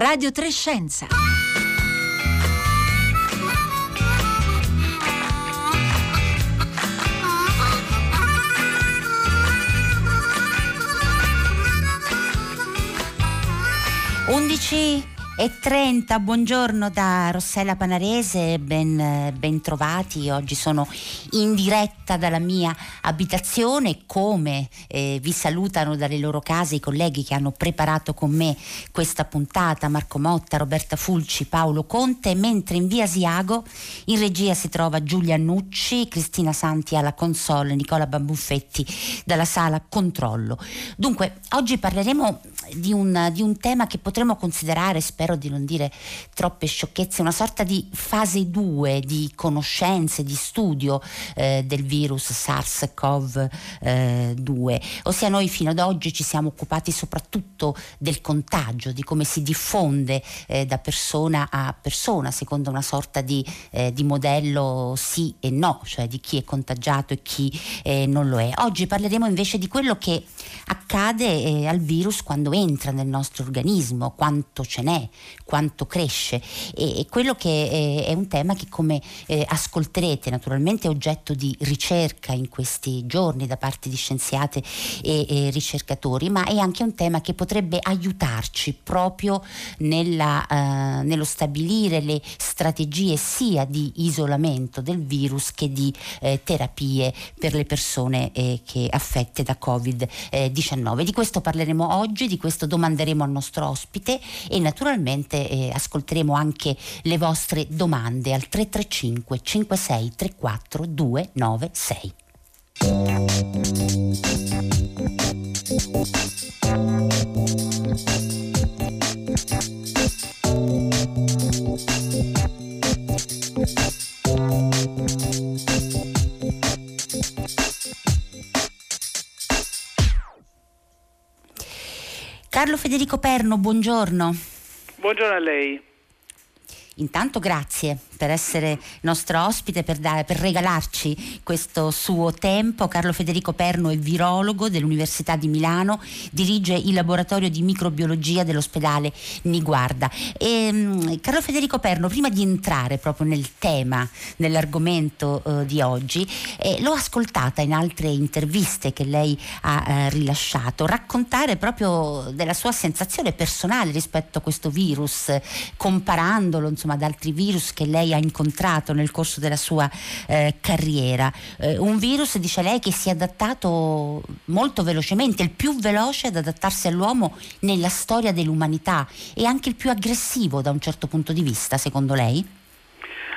Radio3 Scienza. E 30, buongiorno da Rossella Panarese, ben trovati. Oggi sono in diretta dalla mia abitazione, come vi salutano dalle loro case i colleghi che hanno preparato con me questa puntata: Marco Motta, Roberta Fulci, Paolo Conte, mentre in via Asiago in regia si trova Giulia Nucci, Cristina Santi alla console, Nicola Bambuffetti dalla sala controllo. Dunque, oggi parleremo di un tema che potremmo considerare, spero di non dire troppe sciocchezze, una sorta di fase 2 di conoscenze, di studio del virus SARS-CoV-2, ossia noi fino ad oggi ci siamo occupati soprattutto del contagio, di come si diffonde da persona a persona secondo una sorta di modello sì e no, cioè di chi è contagiato e chi non lo è. Oggi parleremo invece di quello che accade al virus quando entra nel nostro organismo, quanto ce n'è, quanto cresce, e quello che è un tema che, come ascolterete, naturalmente è oggetto di ricerca in questi giorni da parte di scienziate e ricercatori, ma è anche un tema che potrebbe aiutarci proprio nello stabilire le strategie sia di isolamento del virus che di terapie per le persone che affette da Covid-19. Di questo parleremo oggi, di questo domanderemo al nostro ospite e naturalmente ascolteremo anche le vostre domande al 335 56 34 296. Carlo Federico Perno, buongiorno. Buongiorno a lei. Intanto grazie per essere nostro ospite, per regalarci questo suo tempo. Carlo Federico Perno è virologo dell'Università di Milano, dirige il laboratorio di microbiologia dell'ospedale Niguarda. Carlo Federico Perno, prima di entrare proprio nel tema, nell'argomento di oggi, l'ho ascoltata in altre interviste che lei ha rilasciato raccontare proprio della sua sensazione personale rispetto a questo virus, comparandolo insomma ad altri virus che lei ha incontrato nel corso della sua carriera. Un virus, dice lei, che si è adattato molto velocemente, il più veloce ad adattarsi all'uomo nella storia dell'umanità, e anche il più aggressivo da un certo punto di vista, secondo lei?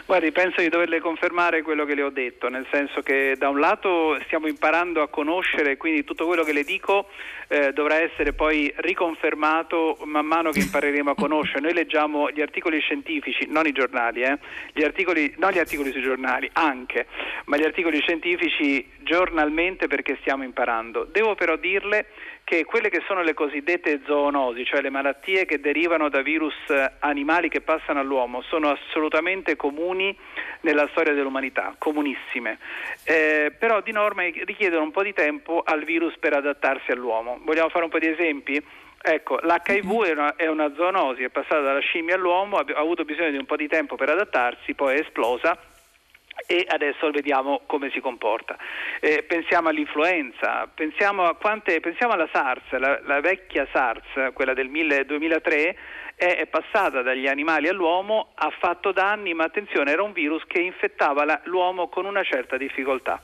Guardi, penso di doverle confermare quello che le ho detto, nel senso che da un lato stiamo imparando a conoscere, quindi tutto quello che le dico dovrà essere poi riconfermato man mano che impareremo a conoscere. Noi leggiamo gli articoli scientifici, non i giornali, non gli articoli sui giornali anche, ma gli articoli scientifici giornalmente, perché stiamo imparando. Devo però dirle che quelle che sono le cosiddette zoonosi, cioè le malattie che derivano da virus animali che passano all'uomo, sono assolutamente comuni nella storia dell'umanità, comunissime. Però di norma richiedono un po' di tempo al virus per adattarsi all'uomo. Vogliamo fare un po' di esempi? Ecco, l'HIV è una zoonosi, è passata dalla scimmia all'uomo, ha avuto bisogno di un po' di tempo per adattarsi, poi è esplosa e adesso vediamo come si comporta. Pensiamo all'influenza, pensiamo alla SARS, la vecchia SARS, quella del 2003, è passata dagli animali all'uomo, ha fatto danni, ma attenzione, era un virus che infettava l'uomo con una certa difficoltà.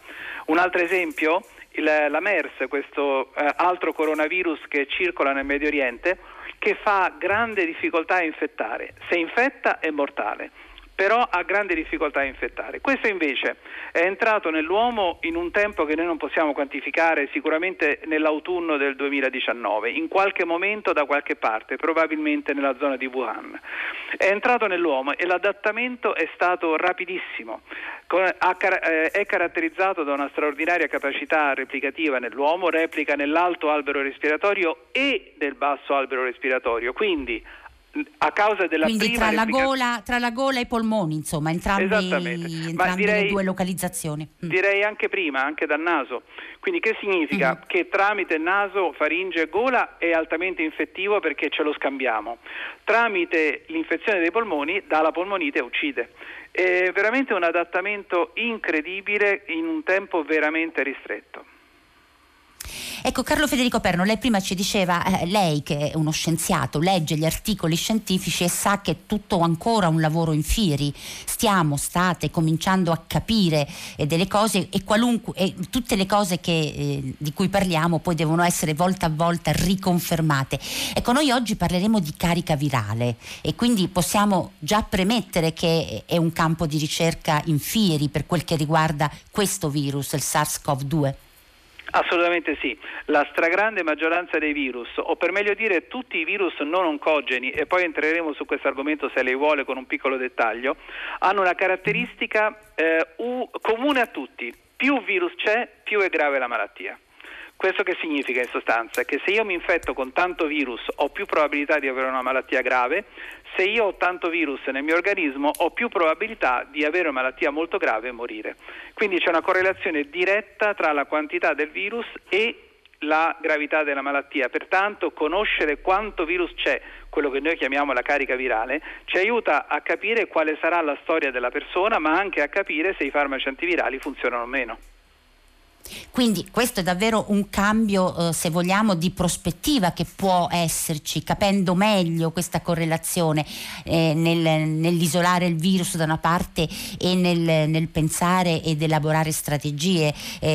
Un altro esempio, la MERS, questo altro coronavirus che circola nel Medio Oriente, che fa grande difficoltà a infettare. Se infetta è mortale, però ha grande difficoltà a infettare. Questo invece è entrato nell'uomo in un tempo che noi non possiamo quantificare, sicuramente nell'autunno del 2019, in qualche momento da qualche parte, probabilmente nella zona di Wuhan. È entrato nell'uomo e l'adattamento è stato rapidissimo. È caratterizzato da una straordinaria capacità replicativa nell'uomo, replica nell'alto albero respiratorio e nel basso albero respiratorio, quindi a causa della prima tra la gola e i polmoni, insomma, entrambi direi, le due localizzazioni. Direi anche prima, anche dal naso. Quindi che significa? Che tramite naso, faringe e gola è altamente infettivo perché ce lo scambiamo. Tramite l'infezione dei polmoni dalla polmonite uccide. È veramente un adattamento incredibile in un tempo veramente ristretto. Ecco, Carlo Federico Perno, lei prima ci diceva, lei che è uno scienziato, legge gli articoli scientifici e sa che è tutto ancora un lavoro in fieri, state cominciando a capire delle cose e tutte le cose di cui parliamo poi devono essere volta a volta riconfermate. Ecco, noi oggi parleremo di carica virale e quindi possiamo già premettere che è un campo di ricerca in fieri per quel che riguarda questo virus, il SARS-CoV-2. Assolutamente sì, la stragrande maggioranza dei virus, o per meglio dire tutti i virus non oncogeni, e poi entreremo su questo argomento se lei vuole con un piccolo dettaglio, hanno una caratteristica comune a tutti: più virus c'è, più è grave la malattia. Questo che significa in sostanza? Che se io mi infetto con tanto virus ho più probabilità di avere una malattia grave, se io ho tanto virus nel mio organismo ho più probabilità di avere una malattia molto grave e morire. Quindi c'è una correlazione diretta tra la quantità del virus e la gravità della malattia. Pertanto conoscere quanto virus c'è, quello che noi chiamiamo la carica virale, ci aiuta a capire quale sarà la storia della persona, ma anche a capire se i farmaci antivirali funzionano o meno. Quindi questo è davvero un cambio, se vogliamo, di prospettiva che può esserci, capendo meglio questa correlazione nell'isolare il virus da una parte e nel pensare ed elaborare strategie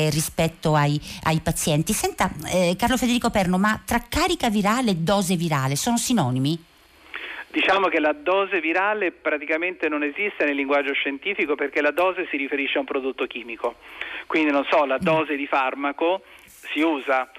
rispetto ai pazienti. Senta, Carlo Federico Perno, ma tra carica virale e dose virale sono sinonimi? Diciamo che la dose virale praticamente non esiste nel linguaggio scientifico perché la dose si riferisce a un prodotto chimico. Quindi non so, la dose di farmaco si usa,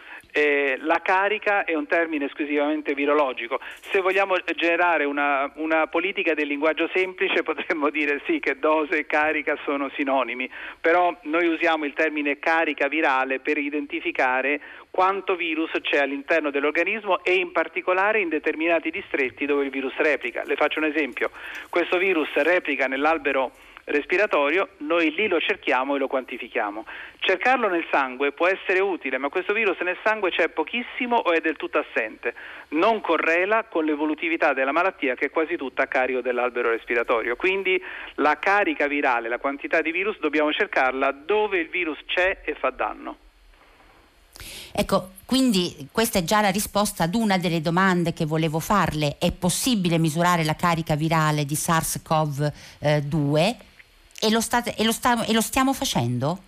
la carica è un termine esclusivamente virologico. Se vogliamo generare una politica del linguaggio semplice potremmo dire sì che dose e carica sono sinonimi, però noi usiamo il termine carica virale per identificare quanto virus c'è all'interno dell'organismo e in particolare in determinati distretti dove il virus replica. Le faccio un esempio: questo virus replica nell'albero respiratorio, noi lì lo cerchiamo e lo quantifichiamo. Cercarlo nel sangue può essere utile, ma questo virus nel sangue c'è pochissimo o è del tutto assente, non correla con l'evolutività della malattia che è quasi tutta a carico dell'albero respiratorio. Quindi la carica virale, la quantità di virus, dobbiamo cercarla dove il virus c'è e fa danno. Ecco, quindi questa è già la risposta ad una delle domande che volevo farle: è possibile misurare la carica virale di SARS-CoV-2? E lo stiamo facendo?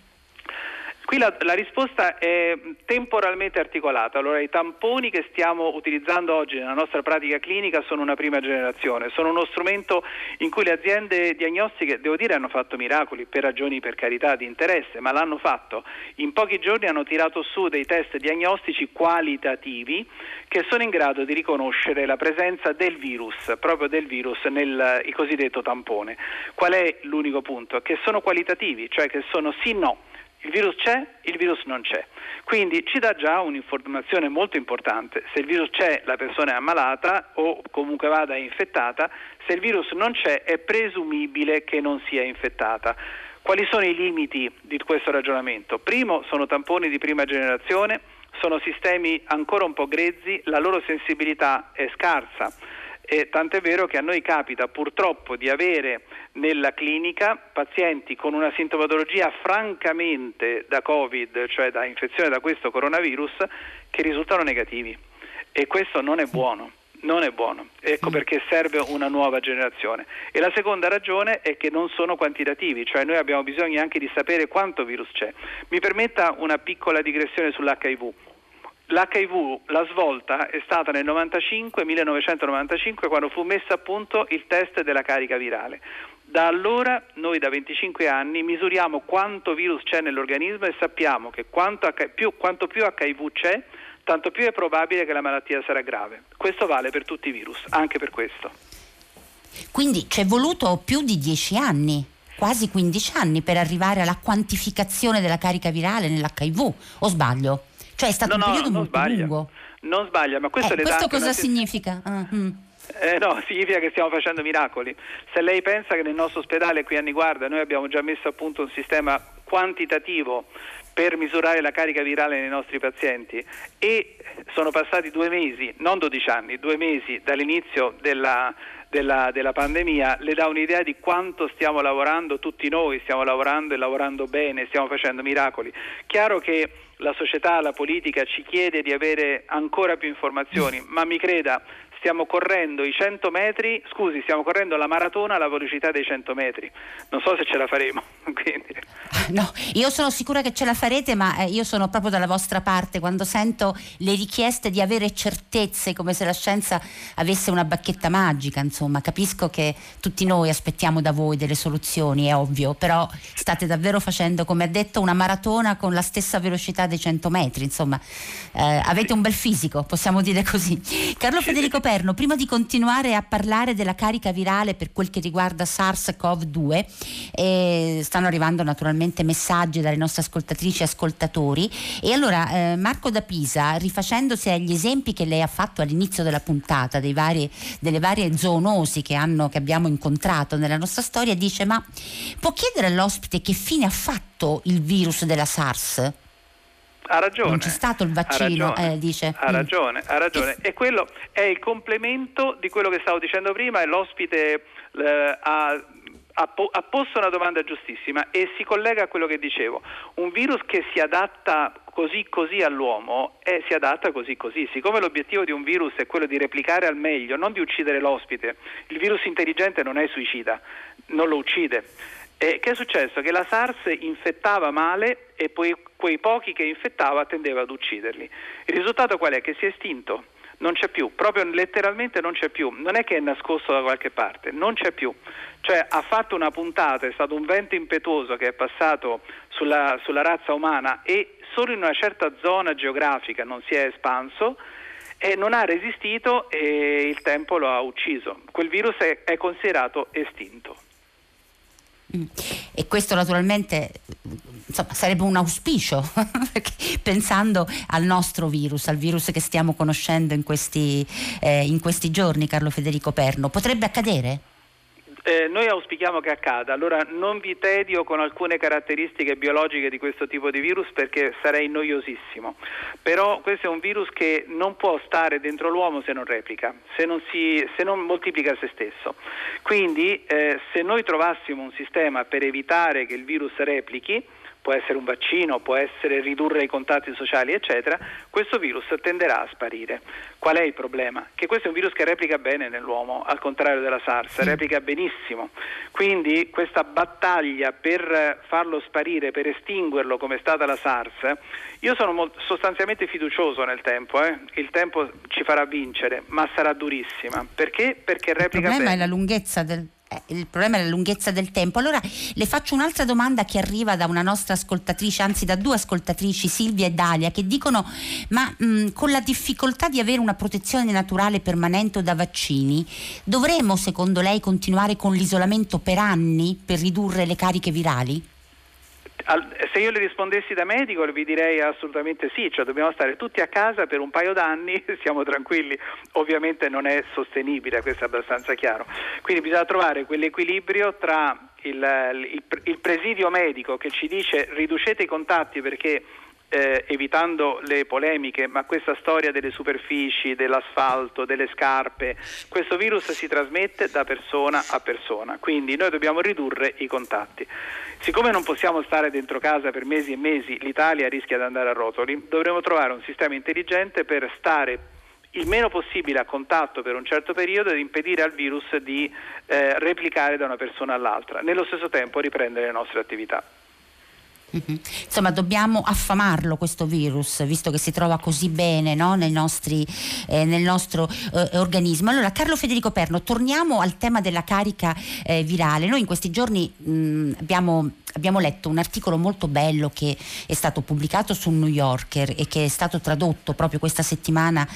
Qui la risposta è temporalmente articolata. Allora, i tamponi che stiamo utilizzando oggi nella nostra pratica clinica sono una prima generazione, sono uno strumento in cui le aziende diagnostiche, devo dire, hanno fatto miracoli, per ragioni, per carità, di interesse, ma l'hanno fatto. In pochi giorni hanno tirato su dei test diagnostici qualitativi che sono in grado di riconoscere la presenza del virus, proprio del virus, nel il cosiddetto tampone. Qual è l'unico punto? Che sono qualitativi, cioè che sono sì no. Il virus c'è, il virus non c'è. Quindi ci dà già un'informazione molto importante. Se il virus c'è, la persona è ammalata o comunque vada infettata. Se il virus non c'è, è presumibile che non sia infettata. Quali sono i limiti di questo ragionamento? Primo, sono tamponi di prima generazione, sono sistemi ancora un po' grezzi, la loro sensibilità è scarsa. E tant'è vero che a noi capita purtroppo di avere nella clinica pazienti con una sintomatologia francamente da Covid, cioè da infezione da questo coronavirus, che risultano negativi, e questo non è buono. Non è buono, ecco perché serve una nuova generazione. E la seconda ragione è che non sono quantitativi, cioè noi abbiamo bisogno anche di sapere quanto virus c'è. Mi permetta una piccola digressione sull'HIV. L'HIV, la svolta è stata nel 1995, quando fu messo a punto il test della carica virale. Da allora noi da 25 anni misuriamo quanto virus c'è nell'organismo e sappiamo che quanto più HIV c'è, tanto più è probabile che la malattia sarà grave. Questo vale per tutti i virus, anche per questo. Quindi c'è voluto più di 10 anni, quasi 15 anni, per arrivare alla quantificazione della carica virale nell'HIV, o sbaglio? Cioè è stato un periodo molto lungo. Non sbaglia, ma questo le dà. Questo cosa significa? No, significa che stiamo facendo miracoli. Se lei pensa che nel nostro ospedale qui a Niguarda noi abbiamo già messo a punto un sistema quantitativo per misurare la carica virale nei nostri pazienti e sono passati 2 mesi, non 12 anni, 2 mesi dall'inizio della pandemia, le dà un'idea di quanto stiamo lavorando, tutti noi stiamo lavorando e lavorando bene, stiamo facendo miracoli. Chiaro che la società, la politica ci chiede di avere ancora più informazioni, ma mi creda, stiamo correndo i 100 metri, scusi, stiamo correndo la maratona alla velocità dei 100 metri. Non so se ce la faremo. Quindi. No, io sono sicura che ce la farete, ma io sono proprio dalla vostra parte quando sento le richieste di avere certezze, come se la scienza avesse una bacchetta magica, insomma. Capisco che tutti noi aspettiamo da voi delle soluzioni, è ovvio, però state davvero facendo, come ha detto, una maratona con la stessa velocità dei 100 metri, insomma. Avete un bel fisico, possiamo dire così. Carlo Federico Perno, prima di continuare a parlare della carica virale per quel che riguarda SARS-CoV-2, stanno arrivando naturalmente messaggi dalle nostre ascoltatrici e ascoltatori, e allora Marco da Pisa, rifacendosi agli esempi che lei ha fatto all'inizio della puntata delle varie zoonosi che abbiamo incontrato nella nostra storia, dice: ma può chiedere all'ospite che fine ha fatto il virus della SARS? Ha ragione. Non c'è stato il vaccino, dice. Ha ragione. E quello è il complemento di quello che stavo dicendo prima, e l'ospite ha posto una domanda giustissima e si collega a quello che dicevo. Un virus che si adatta così all'uomo e si adatta così. Siccome l'obiettivo di un virus è quello di replicare al meglio, non di uccidere l'ospite, il virus intelligente non è suicida, non lo uccide. E che è successo? Che la SARS infettava male e poi quei pochi che infettava tendeva ad ucciderli. Il risultato qual è? Che si è estinto, non c'è più, proprio letteralmente non c'è più, non è che è nascosto da qualche parte, non c'è più. Cioè ha fatto una puntata, è stato un vento impetuoso che è passato sulla razza umana e solo in una certa zona geografica non si è espanso, e non ha resistito e il tempo lo ha ucciso. Quel virus è considerato estinto. E questo naturalmente, insomma, sarebbe un auspicio pensando al nostro virus, al virus che stiamo conoscendo in questi giorni. Carlo Federico Perno, potrebbe accadere? Noi auspichiamo che accada. Allora non vi tedio con alcune caratteristiche biologiche di questo tipo di virus perché sarei noiosissimo, però questo è un virus che non può stare dentro l'uomo se non replica, se non moltiplica se stesso, quindi se noi trovassimo un sistema per evitare che il virus replichi, può essere un vaccino, può essere ridurre i contatti sociali, eccetera, questo virus tenderà a sparire. Qual è il problema? Che questo è un virus che replica bene nell'uomo, al contrario della SARS, replica benissimo. Quindi questa battaglia per farlo sparire, per estinguerlo come è stata la SARS, io sono sostanzialmente fiducioso nel tempo, Il tempo ci farà vincere, ma sarà durissima. Perché? Perché replica bene. Il problema è la lunghezza del... Il problema è la lunghezza del tempo. Allora le faccio un'altra domanda che arriva da una nostra ascoltatrice, anzi da 2 ascoltatrici, Silvia e Dalia, che dicono: ma con la difficoltà di avere una protezione naturale permanente o da vaccini, dovremo secondo lei continuare con l'isolamento per anni per ridurre le cariche virali? Se io le rispondessi da medico vi direi assolutamente sì, cioè dobbiamo stare tutti a casa per un paio d'anni, siamo tranquilli. Ovviamente non è sostenibile, questo è abbastanza chiaro, quindi bisogna trovare quell'equilibrio tra il presidio medico che ci dice riducete i contatti perché evitando le polemiche, ma questa storia delle superfici, dell'asfalto, delle scarpe, questo virus si trasmette da persona a persona, quindi noi dobbiamo ridurre i contatti. Siccome non possiamo stare dentro casa per mesi e mesi, l'Italia rischia di andare a rotoli, dovremo trovare un sistema intelligente per stare il meno possibile a contatto per un certo periodo ed impedire al virus di replicare da una persona all'altra, nello stesso tempo riprendere le nostre attività. Insomma dobbiamo affamarlo questo virus, visto che si trova così bene, no? nel nostro organismo. Allora Carlo Federico Perno, torniamo al tema della carica virale. Noi in questi giorni abbiamo letto un articolo molto bello che è stato pubblicato sul New Yorker e che è stato tradotto proprio questa settimana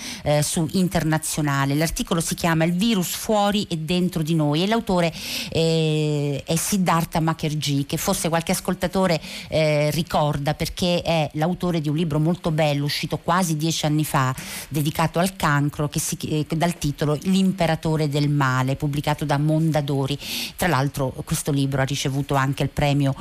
su Internazionale. L'articolo si chiama "Il virus fuori e dentro di noi" e l'autore è Siddhartha Mukherjee, che forse qualche ascoltatore ricorda, perché è l'autore di un libro molto bello uscito quasi 10 anni fa dedicato al cancro, che dal titolo L'imperatore del male, pubblicato da Mondadori. Tra l'altro questo libro ha ricevuto anche il premio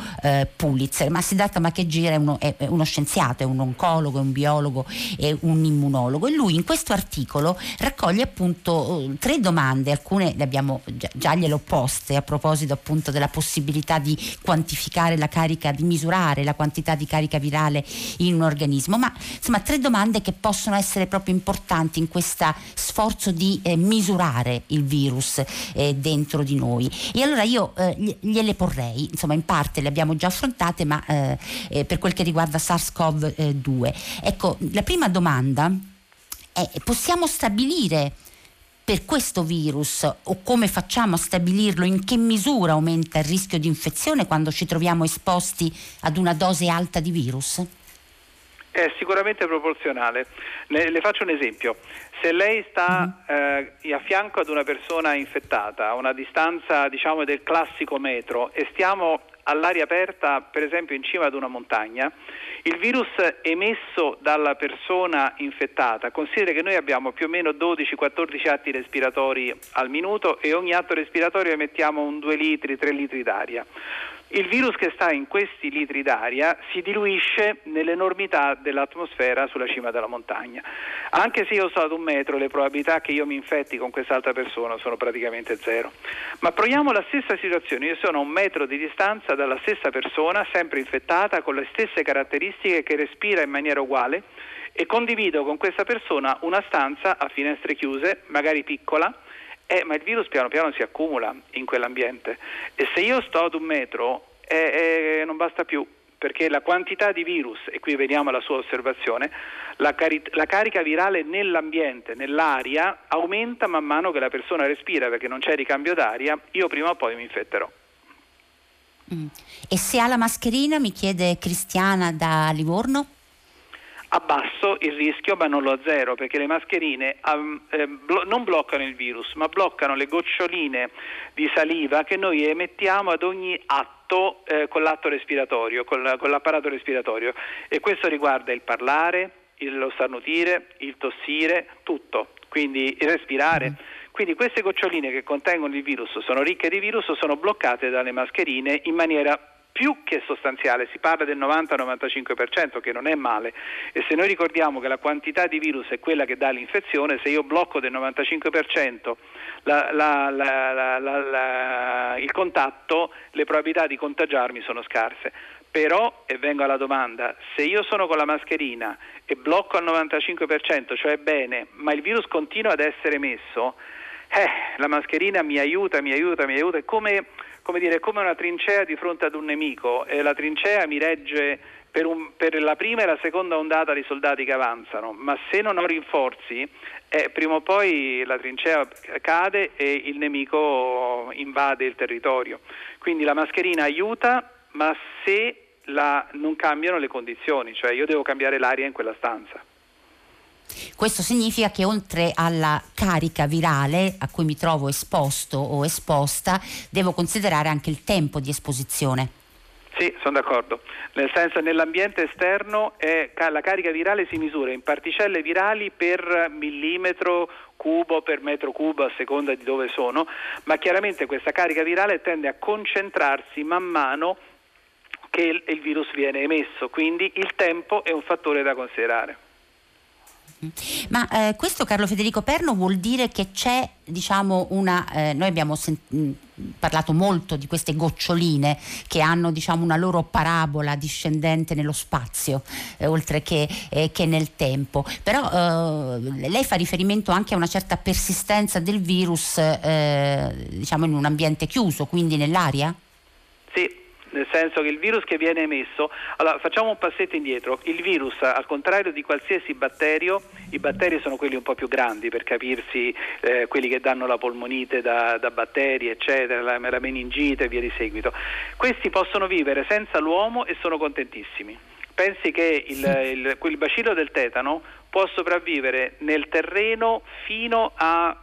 Pulitzer. Ma Siddhartha Mukherjee è uno scienziato, è un oncologo, è un biologo, è un immunologo, e lui in questo articolo raccoglie appunto 3 domande, alcune le abbiamo già gliel'ho poste, a proposito appunto della possibilità di quantificare la carica, di misurare la quantità di carica virale in un organismo, ma insomma 3 domande che possono essere proprio importanti in questo sforzo di misurare il virus dentro di noi. E allora io gliele porrei, insomma in parte le abbiamo già affrontate, ma per quel che riguarda SARS-CoV-2. Ecco, la prima domanda è: possiamo stabilire per questo virus, o come facciamo a stabilirlo, in che misura aumenta il rischio di infezione quando ci troviamo esposti ad una dose alta di virus? È sicuramente proporzionale. Le faccio un esempio. Se lei sta a fianco ad una persona infettata a una distanza, diciamo, del classico metro, e stiamo all'aria aperta, per esempio in cima ad una montagna, il virus emesso dalla persona infettata, considera che noi abbiamo più o meno 12-14 atti respiratori al minuto, e ogni atto respiratorio emettiamo un 2-3 litri d'aria. Il virus che sta in questi litri d'aria si diluisce nell'enormità dell'atmosfera sulla cima della montagna. Anche se io sto ad un metro, le probabilità che io mi infetti con quest'altra persona sono praticamente 0. Ma proviamo la stessa situazione: io sono a 1 metro di distanza dalla stessa persona, sempre infettata, con le stesse caratteristiche, che respira in maniera uguale, e condivido con questa persona una stanza a finestre chiuse, magari piccola. Ma il virus piano piano si accumula in quell'ambiente, e se io sto ad 1 metro non basta più, perché la quantità di virus, e qui veniamo alla sua osservazione, la carica virale nell'ambiente, nell'aria, aumenta man mano che la persona respira, perché non c'è ricambio d'aria, io prima o poi mi infetterò. E se ha la mascherina, mi chiede Cristiana da Livorno? Abbasso il rischio, ma non lo azzero, perché le mascherine non bloccano il virus, ma bloccano le goccioline di saliva che noi emettiamo ad ogni atto con l'atto respiratorio, con l'apparato respiratorio, e questo riguarda il parlare, lo starnutire, il tossire, tutto, quindi il respirare. Quindi queste goccioline che contengono il virus, sono ricche di virus, sono bloccate dalle mascherine in maniera più che sostanziale, si parla del 90-95%, che non è male, e se noi ricordiamo che la quantità di virus è quella che dà l'infezione, se io blocco del 95% il contatto, le probabilità di contagiarmi sono scarse. Però, e vengo alla domanda, se io sono con la mascherina e blocco al 95%, cioè bene, ma il virus continua ad essere emesso, la mascherina mi aiuta, è come una trincea di fronte ad un nemico, e la trincea mi regge per la prima e la seconda ondata di soldati che avanzano, ma se non ho rinforzi, prima o poi la trincea cade e il nemico invade il territorio. Quindi la mascherina aiuta, ma se non cambiano le condizioni, cioè io devo cambiare l'aria in quella stanza. Questo significa che oltre alla carica virale a cui mi trovo esposto o esposta, devo considerare anche il tempo di esposizione. Sì, sono d'accordo, nel senso, nell'ambiente esterno la carica virale si misura in particelle virali per millimetro cubo per metro cubo, a seconda di dove sono, ma chiaramente questa carica virale tende a concentrarsi man mano che il virus viene emesso, quindi il tempo è un fattore da considerare. Ma questo, Carlo Federico Perno, vuol dire che c'è, diciamo, noi abbiamo parlato molto di queste goccioline che hanno, diciamo, una loro parabola discendente nello spazio, oltre che nel tempo, però lei fa riferimento anche a una certa persistenza del virus, diciamo, in un ambiente chiuso, quindi nell'aria? Sì. Nel senso che il virus che viene emesso, allora facciamo un passetto indietro, il virus, al contrario di qualsiasi batterio, i batteri sono quelli un po' più grandi, per capirsi, quelli che danno la polmonite da batteri, eccetera, la meningite e via di seguito, questi possono vivere senza l'uomo e sono contentissimi. Pensi che quel bacillo del tetano può sopravvivere nel terreno fino a,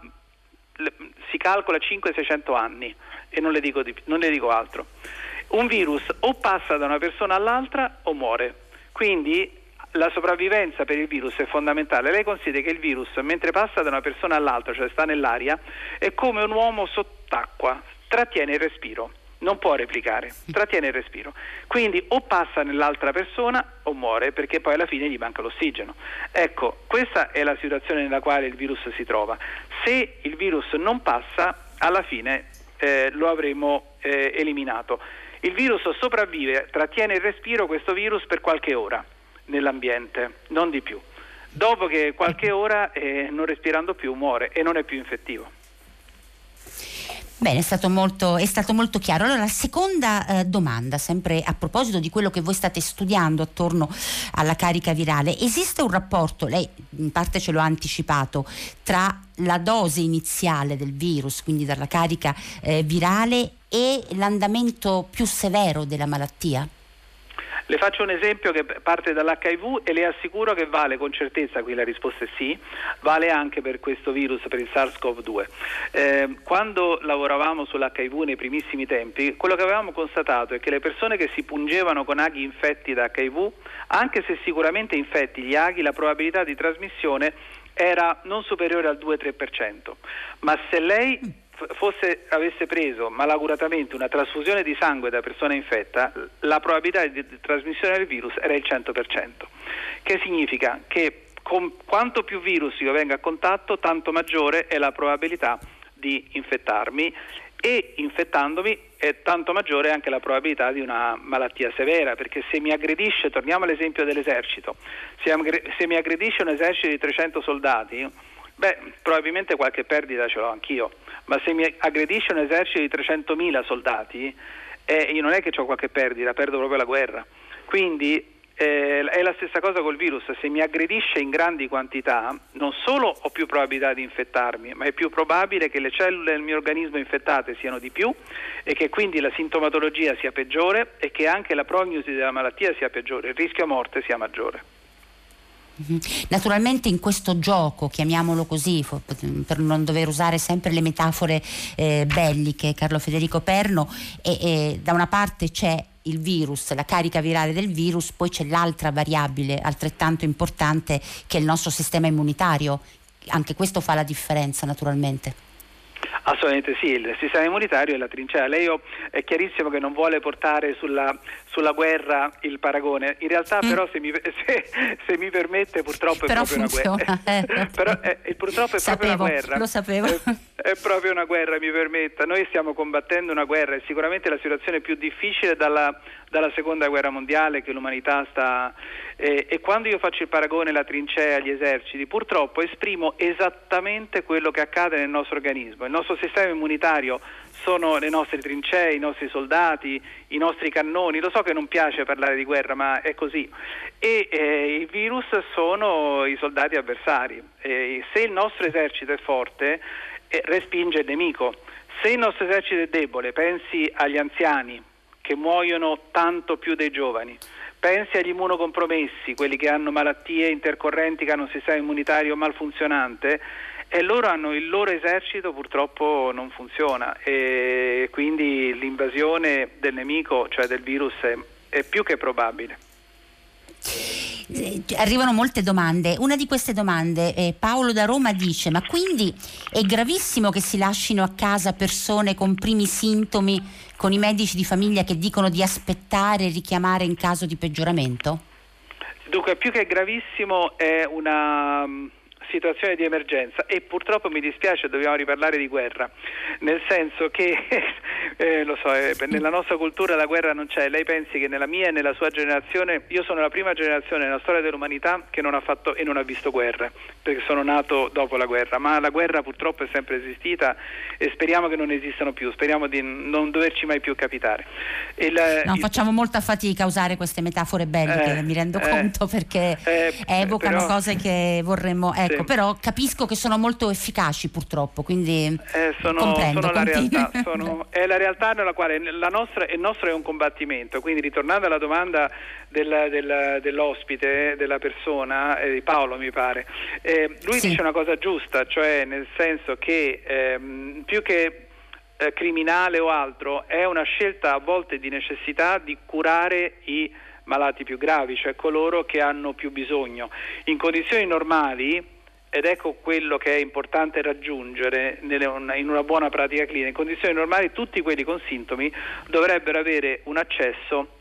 si calcola, 500-600 anni, e non le dico altro. un virus o passa da una persona all'altra o muore, quindi la sopravvivenza per il virus è fondamentale. Lei considera che il virus, mentre passa da una persona all'altra, cioè sta nell'aria, è come un uomo sott'acqua, trattiene il respiro, non può replicare, trattiene il respiro, quindi o passa nell'altra persona o muore, perché poi alla fine gli manca l'ossigeno. Ecco, questa è la situazione nella quale il virus si trova. Se il virus non passa, alla fine lo avremo eliminato. Il virus sopravvive, trattiene il respiro, questo virus, per qualche ora nell'ambiente, non di più. Dopo che qualche ora, non respirando più, muore e non è più infettivo. Bene, è stato molto chiaro. Allora, la seconda domanda, sempre a proposito di quello che voi state studiando attorno alla carica virale: esiste un rapporto, lei in parte ce lo ha anticipato, tra la dose iniziale del virus, quindi dalla carica virale, e l'andamento più severo della malattia? Le faccio un esempio che parte dall'HIV e le assicuro che vale con certezza, qui la risposta è sì, vale anche per questo virus, per il SARS-CoV-2. Quando lavoravamo sull'HIV nei primissimi tempi, quello che avevamo constatato è che le persone che si pungevano con aghi infetti da HIV, anche se sicuramente infetti gli aghi, la probabilità di trasmissione era non superiore al 2-3%, ma se lei avesse preso malauguratamente una trasfusione di sangue da persona infetta, la probabilità di trasmissione del virus era il 100%, che significa che con quanto più virus io venga a contatto, tanto maggiore è la probabilità di infettarmi, e infettandomi è tanto maggiore anche la probabilità di una malattia severa, perché se mi aggredisce, torniamo all'esempio dell'esercito, se mi aggredisce un esercito di 300 soldati, beh, probabilmente qualche perdita ce l'ho anch'io, ma se mi aggredisce un esercito di 300.000 soldati, io non è che ho qualche perdita, perdo proprio la guerra. Quindi è la stessa cosa col virus: se mi aggredisce in grandi quantità, non solo ho più probabilità di infettarmi, ma è più probabile che le cellule del mio organismo infettate siano di più e che quindi la sintomatologia sia peggiore e che anche la prognosi della malattia sia peggiore, il rischio a morte sia maggiore. Naturalmente in questo gioco, chiamiamolo così per non dover usare sempre le metafore belliche, Carlo Federico Perno, da una parte c'è il virus, la carica virale del virus, poi c'è l'altra variabile altrettanto importante che è il nostro sistema immunitario. Anche questo fa la differenza, naturalmente. Assolutamente sì, il sistema immunitario è la trincea. Lei è chiarissimo che non vuole portare sulla guerra il paragone, in realtà però se mi permette, purtroppo è proprio funziona. Una guerra però purtroppo è sapevo, proprio una guerra, lo sapevo. È proprio una guerra, mi permetta, noi stiamo combattendo una guerra, è sicuramente la situazione più difficile dalla seconda guerra mondiale che l'umanità sta, e quando io faccio il paragone la trincea, gli eserciti, purtroppo esprimo esattamente quello che accade nel nostro organismo. Il nostro sistema immunitario sono le nostre trincee, i nostri soldati, i nostri cannoni. Lo so che non piace parlare di guerra, ma è così, e i virus sono i soldati avversari. Se il nostro esercito è forte, respinge il nemico. Se il nostro esercito è debole, pensi agli anziani che muoiono tanto più dei giovani, pensi agli immunocompromessi, quelli che hanno malattie intercorrenti, che hanno un sistema immunitario malfunzionante, e loro hanno il loro esercito, purtroppo non funziona, e quindi l'invasione del nemico, cioè del virus, è più che probabile. Arrivano molte domande. Una di queste domande, Paolo da Roma dice: ma quindi è gravissimo che si lascino a casa persone con primi sintomi, con i medici di famiglia che dicono di aspettare e richiamare in caso di peggioramento? Dunque, più che gravissimo è una situazione di emergenza, e purtroppo mi dispiace, dobbiamo riparlare di guerra, nel senso che lo so, nella nostra cultura la guerra non c'è. Lei pensi che nella mia e nella sua generazione, io sono la prima generazione nella storia dell'umanità che non ha fatto e non ha visto guerre, perché sono nato dopo la guerra, ma la guerra purtroppo è sempre esistita e speriamo che non esistano più, speriamo di non doverci mai più capitare. Facciamo molta fatica a usare queste metafore belliche, mi rendo conto, perché evocano cose che vorremmo, ecco. Però capisco che sono molto efficaci, purtroppo, quindi comprendo, la realtà, è la realtà nella quale il nostro è un combattimento. Quindi, ritornando alla domanda dell'ospite, della persona, di Paolo mi pare, lui dice una cosa giusta, cioè nel senso che più che criminale o altro, è una scelta a volte di necessità di curare i malati più gravi, cioè coloro che hanno più bisogno. In condizioni normali, ed ecco quello che è importante raggiungere in una buona pratica clinica, in condizioni normali tutti quelli con sintomi dovrebbero avere un accesso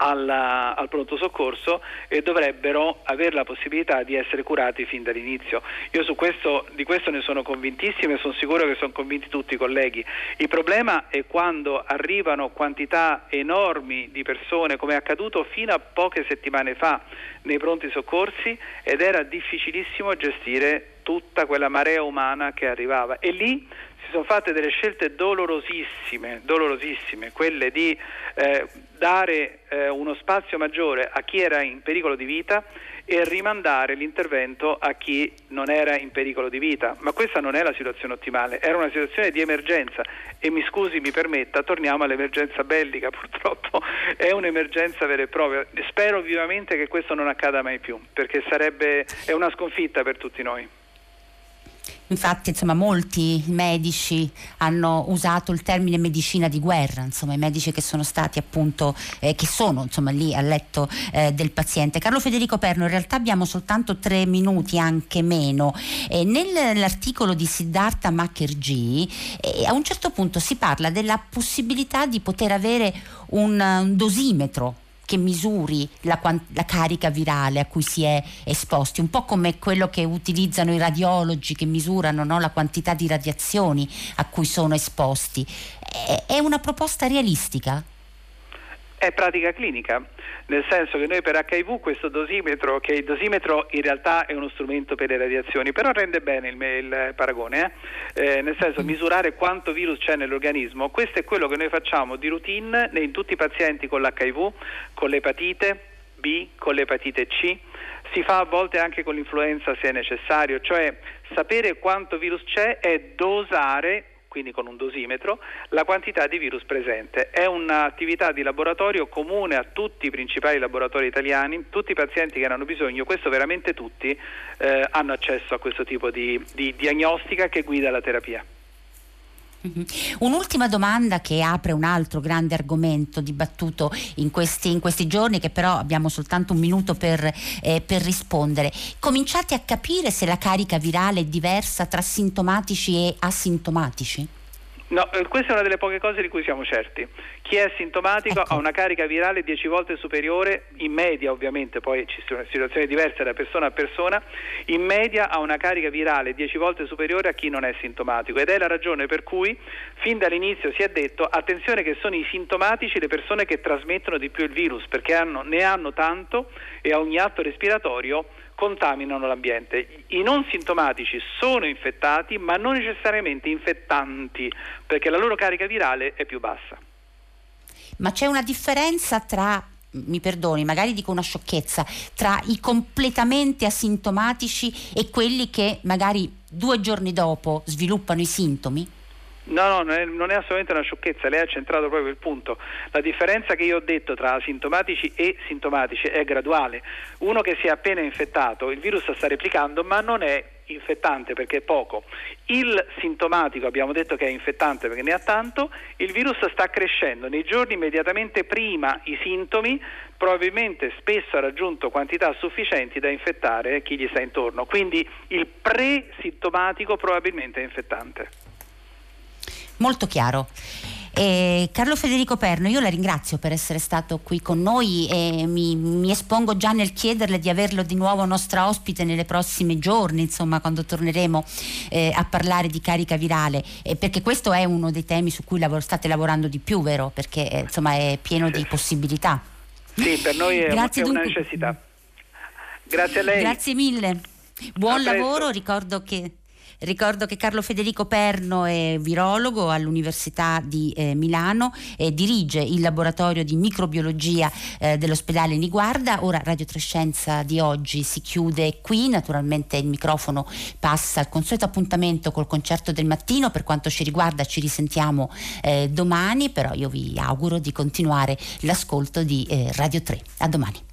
al pronto soccorso e dovrebbero avere la possibilità di essere curati fin dall'inizio. Io di questo ne sono convintissimo e sono sicuro che sono convinti tutti i colleghi. Il problema è quando arrivano quantità enormi di persone, come è accaduto fino a poche settimane fa nei pronti soccorsi, ed era difficilissimo gestire tutta quella marea umana che arrivava, e lì si sono fatte delle scelte dolorosissime, quelle di dare uno spazio maggiore a chi era in pericolo di vita e rimandare l'intervento a chi non era in pericolo di vita. Ma questa non è la situazione ottimale, era una situazione di emergenza, e mi scusi, mi permetta, torniamo all'emergenza bellica, purtroppo è un'emergenza vera e propria. Spero vivamente che questo non accada mai più, perché è una sconfitta per tutti noi. Infatti, insomma, molti medici hanno usato il termine medicina di guerra, insomma, i medici che sono stati appunto che sono, insomma, lì al letto del paziente. Carlo Federico Perno, in realtà abbiamo soltanto 3 minuti, anche meno. Nell'articolo di Siddhartha Mukherjee a un certo punto si parla della possibilità di poter avere un dosimetro che misuri la carica virale a cui si è esposti, un po' come quello che utilizzano i radiologi, che misurano, no, la quantità di radiazioni a cui sono esposti. È una proposta realistica? È pratica clinica, nel senso che noi per HIV questo dosimetro, che il dosimetro in realtà è uno strumento per le radiazioni, però rende bene il paragone, nel senso misurare quanto virus c'è nell'organismo. Questo è quello che noi facciamo di routine in tutti i pazienti con l'HIV, con l'epatite B, con l'epatite C, si fa a volte anche con l'influenza se è necessario, cioè sapere quanto virus c'è e dosare, quindi con un dosimetro, la quantità di virus presente. È un'attività di laboratorio comune a tutti i principali laboratori italiani, tutti i pazienti che ne hanno bisogno, questo veramente tutti hanno accesso a questo tipo di diagnostica che guida la terapia. Un'ultima domanda che apre un altro grande argomento dibattuto in questi giorni, che però abbiamo soltanto un minuto per rispondere. Cominciate a capire se la carica virale è diversa tra sintomatici e asintomatici? No, questa è una delle poche cose di cui siamo certi. Chi è sintomatico ha una carica virale 10 volte superiore, in media ovviamente, poi ci sono situazioni diverse da persona a persona, in media ha una carica virale 10 volte superiore a chi non è sintomatico, ed è la ragione per cui fin dall'inizio si è detto attenzione che sono i sintomatici le persone che trasmettono di più il virus, perché ne hanno tanto e a ogni atto respiratorio contaminano l'ambiente. I non sintomatici sono infettati, ma non necessariamente infettanti, perché la loro carica virale è più bassa. Ma c'è una differenza tra, mi perdoni, magari dico una sciocchezza, tra i completamente asintomatici e quelli che magari 2 giorni dopo sviluppano i sintomi? No, non è assolutamente una sciocchezza, lei ha centrato proprio il punto. La differenza che io ho detto tra asintomatici e sintomatici è graduale. Uno che si è appena infettato, il virus sta replicando, ma non è infettante perché è poco. Il sintomatico abbiamo detto che è infettante perché ne ha tanto, il virus sta crescendo. Nei giorni immediatamente prima i sintomi probabilmente spesso ha raggiunto quantità sufficienti da infettare chi gli sta intorno. Quindi il pre-sintomatico probabilmente è infettante. Molto chiaro. Carlo Federico Perno, io la ringrazio per essere stato qui con noi e mi espongo già nel chiederle di averlo di nuovo nostra ospite nelle prossime giorni, insomma, quando torneremo a parlare di carica virale, perché questo è uno dei temi su cui state lavorando di più, vero? Perché insomma è pieno di possibilità. Sì, per noi è una necessità. Grazie a lei. Grazie mille. Buon lavoro, Ricordo che Carlo Federico Perno è virologo all'Università di Milano e dirige il laboratorio di microbiologia dell'ospedale Niguarda. Ora Radio3 Scienza di oggi si chiude qui, naturalmente il microfono passa al consueto appuntamento col concerto del mattino. Per quanto ci riguarda ci risentiamo domani, però io vi auguro di continuare l'ascolto di Radio3. A domani.